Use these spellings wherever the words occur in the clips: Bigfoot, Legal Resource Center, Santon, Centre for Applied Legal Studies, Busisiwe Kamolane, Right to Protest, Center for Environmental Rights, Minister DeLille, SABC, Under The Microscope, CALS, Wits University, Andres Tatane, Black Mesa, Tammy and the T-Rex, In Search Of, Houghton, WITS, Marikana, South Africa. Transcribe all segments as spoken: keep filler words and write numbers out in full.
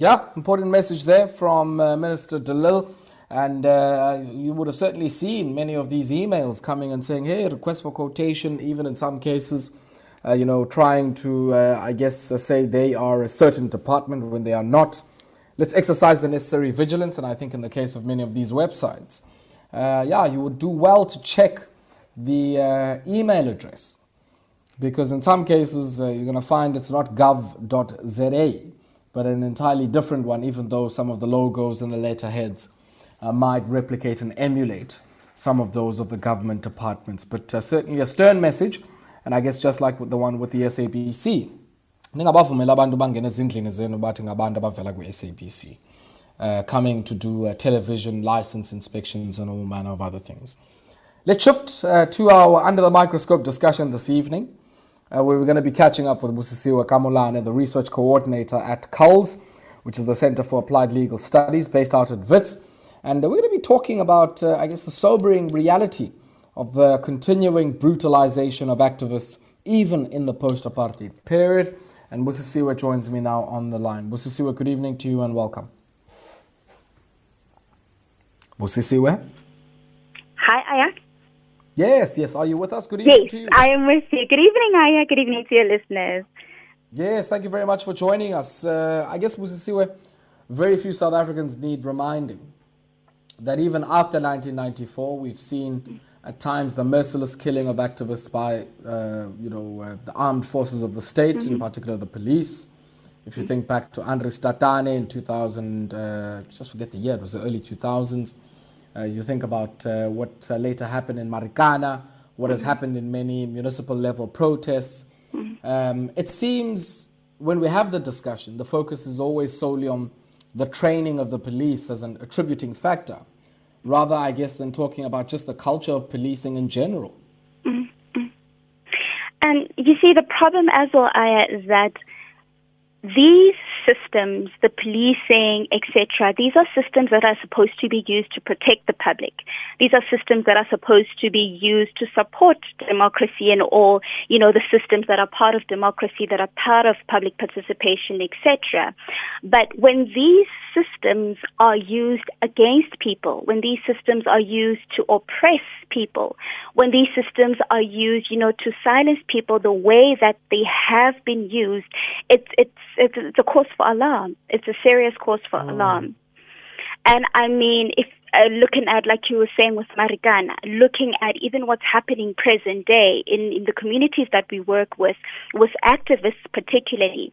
Yeah, important message there from uh, Minister DeLille. And uh, you would have certainly seen many of these emails coming and saying, hey, request for quotation, even in some cases, uh, you know, trying to, uh, I guess, uh, say they are a certain department when they are not. Let's exercise the necessary vigilance. And I think in the case of many of these websites, uh, yeah, you would do well to check the uh, email address, because in some cases uh, you're going to find it's not gov dot z a, but an entirely different one, even though some of the logos and the letterheads Uh, might replicate and emulate some of those of the government departments. But uh, certainly a stern message, and I guess just like with the one with the S A B C. Uh, coming to do uh, television license inspections and all manner of other things. Let's shift uh, to our Under the Microscope discussion this evening, uh, where we're going to be catching up with Busisiwe Kamolane, the research coordinator at C A L S, which is the Centre for Applied Legal Studies, based out at WITS. And we're going to be talking about, uh, I guess, the sobering reality of the continuing brutalization of activists, even in the post-apartheid period. And Busisiwe joins me now on the line. Busisiwe, good evening to you and welcome. Busisiwe? Hi, Aya. Yes, yes. Are you with us? Good evening yes, to you. I am with you. Good evening, Aya. Good evening to your listeners. Yes, thank you very much for joining us. Uh, I guess, Busisiwe, very few South Africans need reminding that even after nineteen ninety-four, we've seen at times the merciless killing of activists by, uh, you know, uh, the armed forces of the state, mm-hmm. in particular the police. If you think back to Andres Tatane in two thousand, uh, just forget the year, it was the early two thousands. Uh, you think about uh, what uh, later happened in Marikana, what mm-hmm. has happened in many municipal level protests. Mm-hmm. Um, it seems when we have the discussion, the focus is always solely on the training of the police as an attributing factor, rather, I guess, than talking about just the culture of policing in general. Mm-hmm. And you see, the problem as well, Aya, is that these systems, the policing, et cetera, these are systems that are supposed to be used to protect the public. These are systems that are supposed to be used to support democracy and all, you know, the systems that are part of democracy, that are part of public participation, et cetera. But when these systems are used against people, when these systems are used to oppress people, when these systems are used, you know, to silence people the way that they have been used, it's it's It's, it's a cause for alarm. It's a serious cause for mm. alarm. And I mean, if uh, looking at, like you were saying with Marikana, looking at even what's happening present day in, in the communities that we work with, with activists particularly,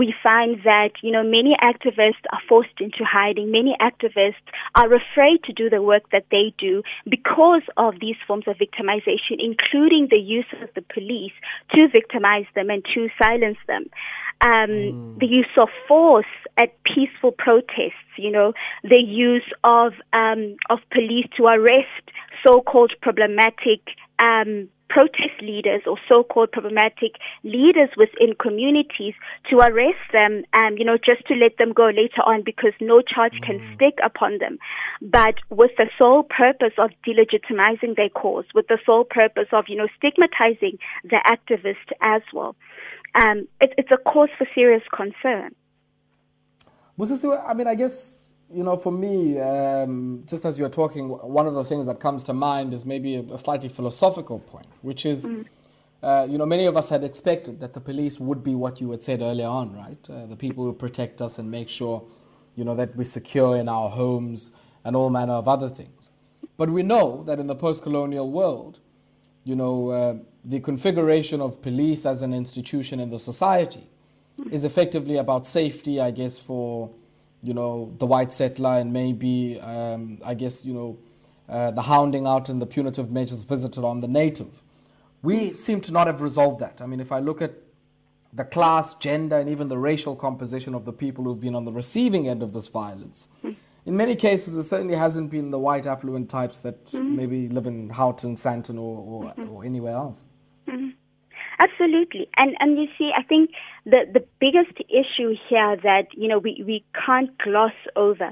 we find that, you know, many activists are forced into hiding. Many activists are afraid to do the work that they do because of these forms of victimization, including the use of the police to victimize them and to silence them. Um, the use of force at peaceful protests, you know, the use of um, of police to arrest so-called problematic um, protest leaders or so-called problematic leaders within communities, to arrest them, um, you know, just to let them go later on because no charge mm. can stick upon them, but with the sole purpose of delegitimizing their cause, with the sole purpose of, you know, stigmatizing the activist as well. Um, it, it's a cause for serious concern. Busisiwe, I mean, I guess, you know, for me, um, just as you're talking, one of the things that comes to mind is maybe a slightly philosophical point, which is, mm. uh, you know, many of us had expected that the police would be what you had said earlier on, right? Uh, the people who protect us and make sure, you know, that we're secure in our homes and all manner of other things. But we know that in the post-colonial world, you know, uh, the configuration of police as an institution in the society is effectively about safety, I guess, for, you know, the white settler and maybe, um, I guess, you know, uh, the hounding out and the punitive measures visited on the native. We seem to not have resolved that. I mean, if I look at the class, gender, and even the racial composition of the people who've been on the receiving end of this violence, in many cases, it certainly hasn't been the white affluent types that mm-hmm. maybe live in Houghton, Santon, or or, mm-hmm. or anywhere else. Mm-hmm. Absolutely. And and you see, I think the, the biggest issue here that, you know, we, we can't gloss over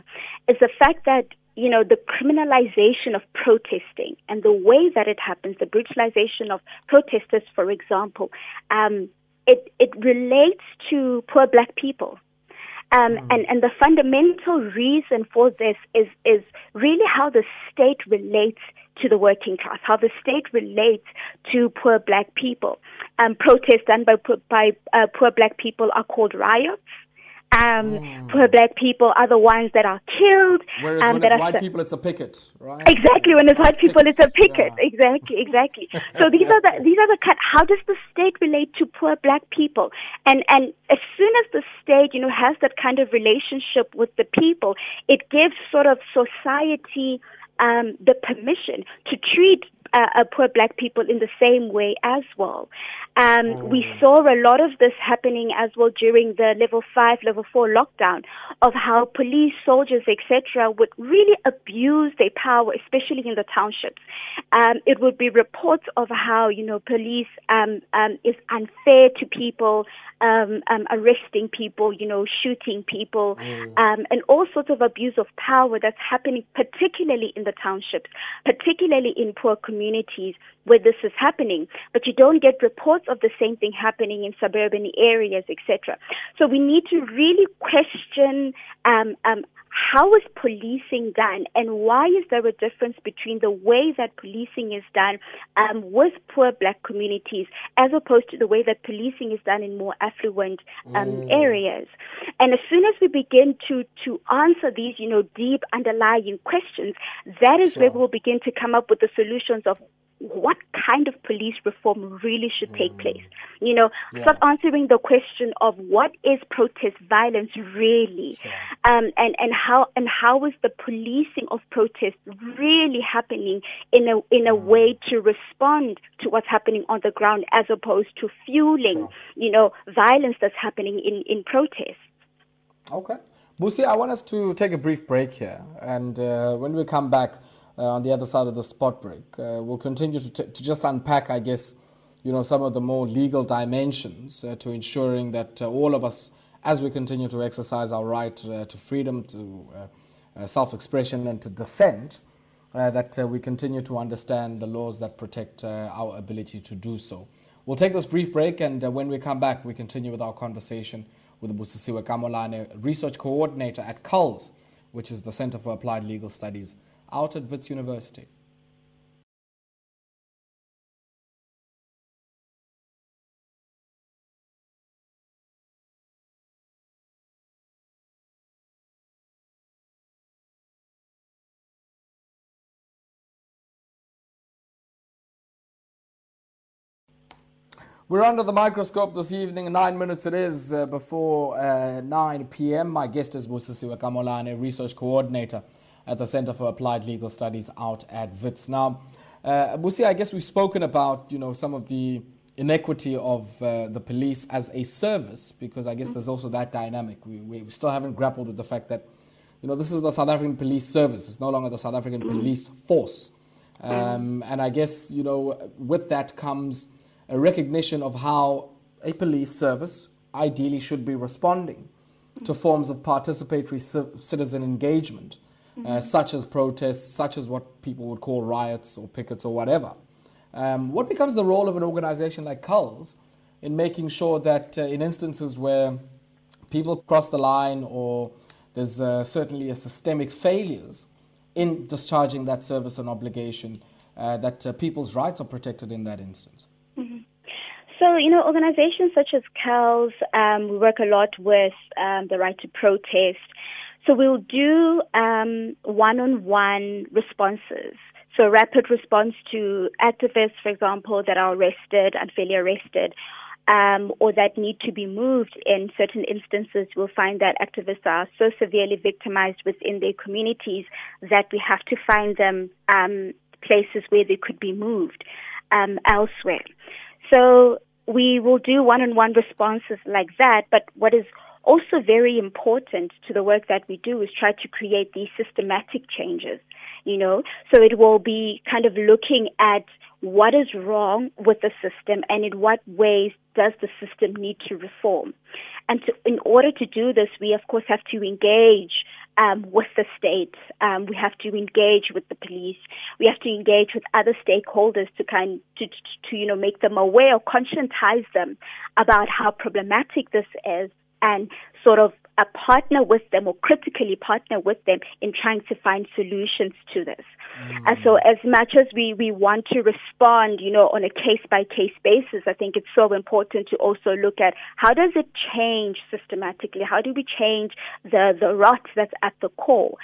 is the fact that, you know, the criminalization of protesting and the way that it happens, the brutalization of protesters, for example, um, it, it relates to poor black people. Um, mm. and, and the fundamental reason for this is, is really how the state relates to the working class, how the state relates to poor black people. Um, protests done by, by uh, poor black people are called riots. Um, mm. Poor black people are the ones that are killed. Whereas um, when that it's white st- people, it's a picket, right? Exactly. When it's, it's white people, pickets. It's a picket. Yeah. Exactly, exactly. So these are the these are the cut. How does the state relate to poor black people? And and as soon as the state, you know, has that kind of relationship with the people, it gives sort of society um, the permission to treat Uh, poor black people in the same way as well. Um, mm. We saw a lot of this happening as well during the level five, level four lockdown, of how police, soldiers, et cetera, would really abuse their power, especially in the townships. Um, it would be reports of how, you know, police um, um, is unfair to people, um, um, arresting people, you know, shooting people, mm. um, and all sorts of abuse of power that's happening, particularly in the townships, particularly in poor communities. communities where this is happening, but you don't get reports of the same thing happening in suburban areas, et cetera. So we need to really question um, um, how is policing done, and why is there a difference between the way that policing is done um, with poor black communities as opposed to the way that policing is done in more affluent um, mm. areas. And as soon as we begin to, to answer these, you know, deep underlying questions, that is sure. where we'll begin to come up with the solutions of what kind of police reform really should take mm. place. You know, yeah. start answering the question of what is protest violence really, sure. um, and and how and how is the policing of protest really happening in a in a mm. way to respond to what's happening on the ground, as opposed to fueling sure. you know violence that's happening in in protests. Okay, Busi, I want us to take a brief break here, and uh, when we come back. Uh, on the other side of the spot break, uh, we'll continue to, t- to just unpack, I guess, you know, some of the more legal dimensions uh, to ensuring that uh, all of us, as we continue to exercise our right uh, to freedom, to uh, uh, self-expression and to dissent, uh, that uh, we continue to understand the laws that protect uh, our ability to do so. We'll take this brief break, and uh, when we come back, we continue with our conversation with Busisiwe Kamolane, Research Coordinator at CALS, which is the Centre for Applied Legal Studies, out at Wits University. We're under the microscope this evening. Nine minutes it is uh, before uh, nine p.m. My guest is Busisiwe Kamolane, Research Coordinator at the Centre for Applied Legal Studies out at WITS. Now, uh, Busi, I guess we've spoken about, you know, some of the inequity of uh, the police as a service, because I guess mm-hmm. there's also that dynamic. We, we still haven't grappled with the fact that, you know, this is the South African police service. It's no longer the South African mm-hmm. police force. Um, mm-hmm. And I guess, you know, with that comes a recognition of how a police service ideally should be responding mm-hmm. to forms of participatory c- citizen engagement. Uh, such as protests, such as what people would call riots or pickets or whatever. Um, what becomes the role of an organization like CALS in making sure that uh, in instances where people cross the line or there's uh, certainly a systemic failures in discharging that service and obligation, uh, that uh, people's rights are protected in that instance? Mm-hmm. So, you know, organizations such as CALS, um, we work a lot with um, the Right to Protest. So we'll do um, one-on-one responses. So rapid response to activists, for example, that are arrested, unfairly arrested, um, or that need to be moved. In certain instances, we'll find that activists are so severely victimized within their communities that we have to find them um, places where they could be moved um, elsewhere. So we will do one-on-one responses like that, but what is also very important to the work that we do is try to create these systematic changes, you know. So it will be kind of looking at what is wrong with the system and in what ways does the system need to reform. And to, in order to do this, we, of course, have to engage um, with the state. Um, we have to engage with the police. We have to engage with other stakeholders to kind to, to, to you know, make them aware or conscientize them about how problematic this is, and sort of uh, partner with them or critically partner with them in trying to find solutions to this. Mm. Uh, so as much as we, we want to respond, you know, on a case-by-case basis, I think it's so important to also look at how does it change systematically? How do we change the, the rot that's at the core?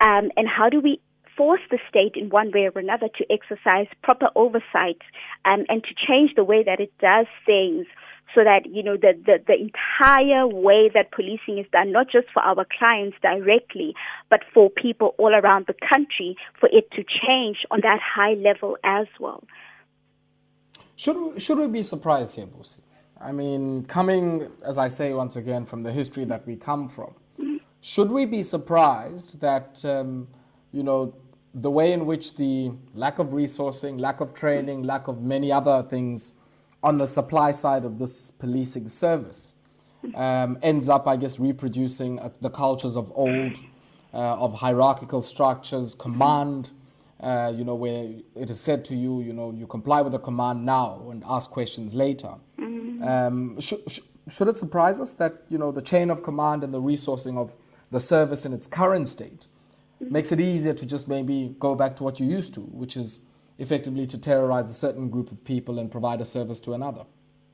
Um, and how do we force the state in one way or another to exercise proper oversight um, and to change the way that it does things so that, you know, the, the, the entire way that policing is done, not just for our clients directly, but for people all around the country, for it to change on that high level as well. Should we, should we be surprised here, Busi? I mean, coming, as I say once again, from the history that we come from, mm-hmm. should we be surprised that, um, you know, the way in which the lack of resourcing, lack of training, lack of many other things on the supply side of this policing service um, ends up, I guess, reproducing uh, the cultures of old, uh, of hierarchical structures, command, uh, you know, where it is said to you, you know, you comply with the command now and ask questions later. Um, sh sh should it surprise us that, you know, the chain of command and the resourcing of the service in its current state makes it easier to just maybe go back to what you used to, which is effectively to terrorize a certain group of people and provide a service to another?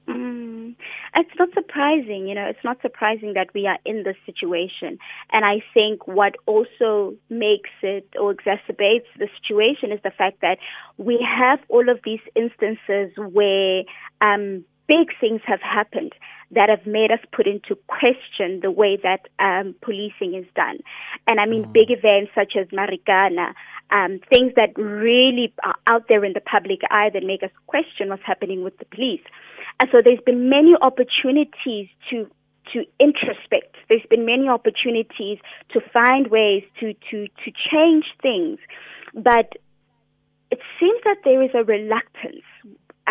Mm. It's not surprising, you know, it's not surprising that we are in this situation. And I think what also makes it or exacerbates the situation is the fact that we have all of these instances where um, big things have happened that have made us put into question the way that um, policing is done. And I mean, mm. big events such as Marikana, um, things that really are out there in the public eye that make us question what's happening with the police. And so there's been many opportunities to to introspect. There's been many opportunities to find ways to, to, to change things. But it seems that there is a reluctance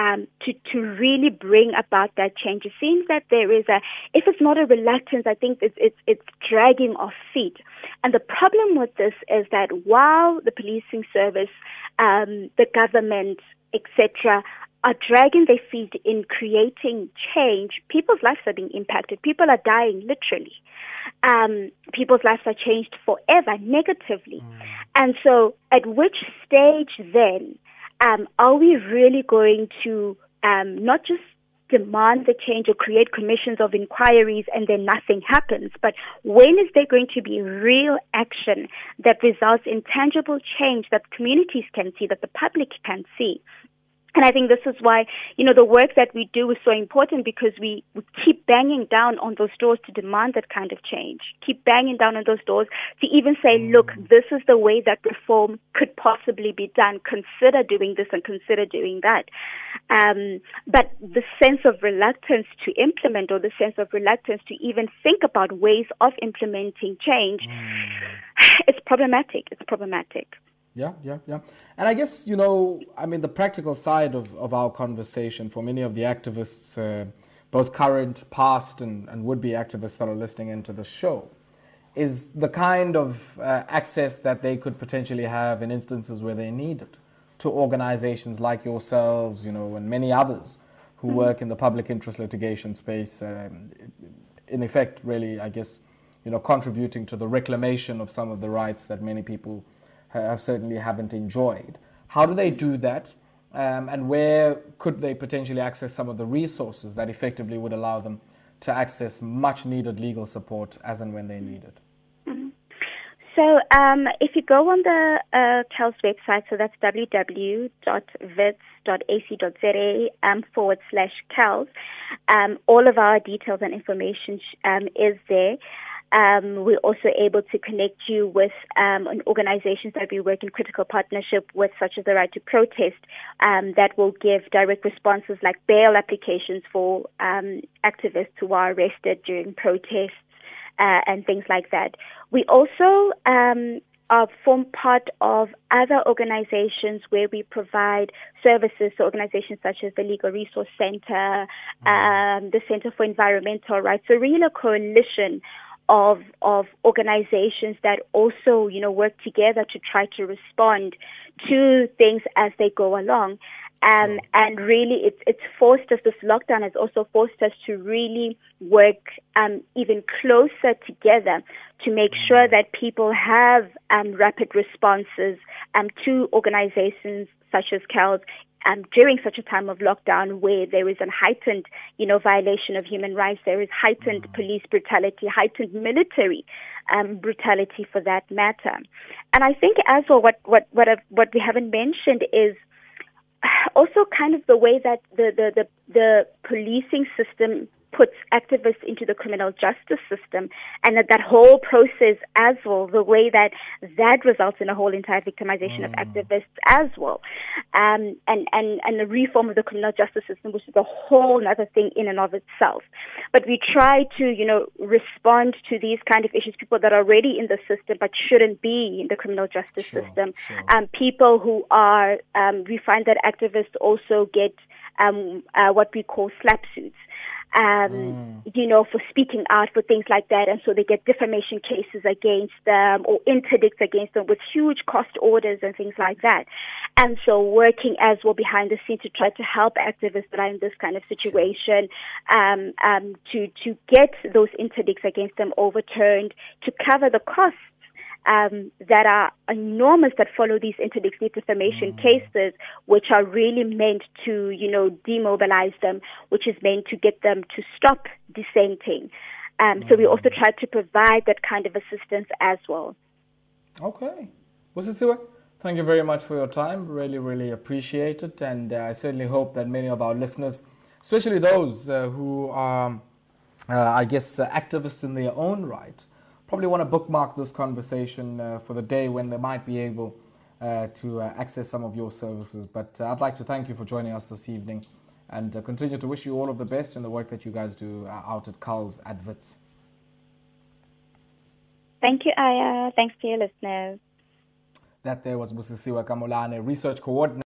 Um, to, to really bring about that change. It seems that there is a, if it's not a reluctance, I think it's, it's, it's dragging off feet. And the problem with this is that while the policing service, um, the government, et cetera, are dragging their feet in creating change, people's lives are being impacted. People are dying, literally. Um, people's lives are changed forever, negatively. Mm. And so at which stage then Um, are we really going to um, not just demand the change or create commissions of inquiries and then nothing happens, but when is there going to be real action that results in tangible change that communities can see, that the public can see? And I think this is why, you know, the work that we do is so important, because we, we keep banging down on those doors to demand that kind of change, keep banging down on those doors to even say, look, this is the way that reform could possibly be done. Consider doing this and consider doing that. Um, but the sense of reluctance to implement, or the sense of reluctance to even think about ways of implementing change, mm. it's problematic. It's problematic. Yeah, yeah, yeah. And I guess, you know, I mean, the practical side of, of our conversation for many of the activists, uh, both current, past, and, and would-be activists that are listening into the show, is the kind of uh, access that they could potentially have in instances where they need it to organizations like yourselves, you know, and many others who mm-hmm. work in the public interest litigation space, um, in effect, really, I guess, you know, contributing to the reclamation of some of the rights that many people have certainly haven't enjoyed. How do they do that? Um, and where could they potentially access some of the resources that effectively would allow them to access much needed legal support as and when they need it? Mm-hmm. So um, if you go on the uh, CALS website, so that's w w w dot wits dot a c dot z a um, forward slash CALS, um, all of our details and information um, is there. Um, we're also able to connect you with um, organizations that we work in critical partnership with, such as the Right to Protest, um, that will give direct responses like bail applications for um, activists who are arrested during protests uh, and things like that. We also um, are form part of other organizations where we provide services, so organizations such as the Legal Resource Center, um, the Center for Environmental Rights, so really a coalition of of organizations that also, you know, work together to try to respond to things as they go along. Um, and really, it's it's forced us. This lockdown has also forced us to really work um, even closer together to make sure that people have um, rapid responses um, to organizations such as CALS um, during such a time of lockdown, where there is a heightened, you know, violation of human rights. There is heightened mm-hmm. police brutality, heightened military um, brutality, for that matter. And I think as well, what what what I've, what we haven't mentioned is also kind of the way that the, the, the, the policing system puts activists into the criminal justice system, and that, that whole process as well, the way that that results in a whole entire victimization mm. of activists as well, um, and, and, and the reform of the criminal justice system, which is a whole other thing in and of itself. But we try to, you know, respond to these kind of issues, people that are already in the system but shouldn't be in the criminal justice sure, system, sure. Um, people who are, um, we find that activists also get um, uh, what we call slap suits. Um, mm. You know, for speaking out, for things like that. And so they get defamation cases against them or interdicts against them with huge cost orders and things like that. And so working as well behind the scenes to try to help activists that are in this kind of situation um, um, to, to get those interdicts against them overturned, to cover the costs Um, that are enormous that follow these interdicts, defamation mm. cases, which are really meant to, you know, demobilize them, which is meant to get them to stop dissenting. Um, mm. So we also try to provide that kind of assistance as well. Okay. Busisiwe, thank you very much for your time. Really, really appreciate it. And uh, I certainly hope that many of our listeners, especially those uh, who are, uh, I guess, uh, activists in their own right, probably want to bookmark this conversation uh, for the day when they might be able uh, to uh, access some of your services. But uh, I'd like to thank you for joining us this evening, and uh, continue to wish you all of the best in the work that you guys do uh, out at CALS at WITS. Thank you, Aya. Thanks to your listeners. That there was Busisiwe Kamolane, Research Coordinator.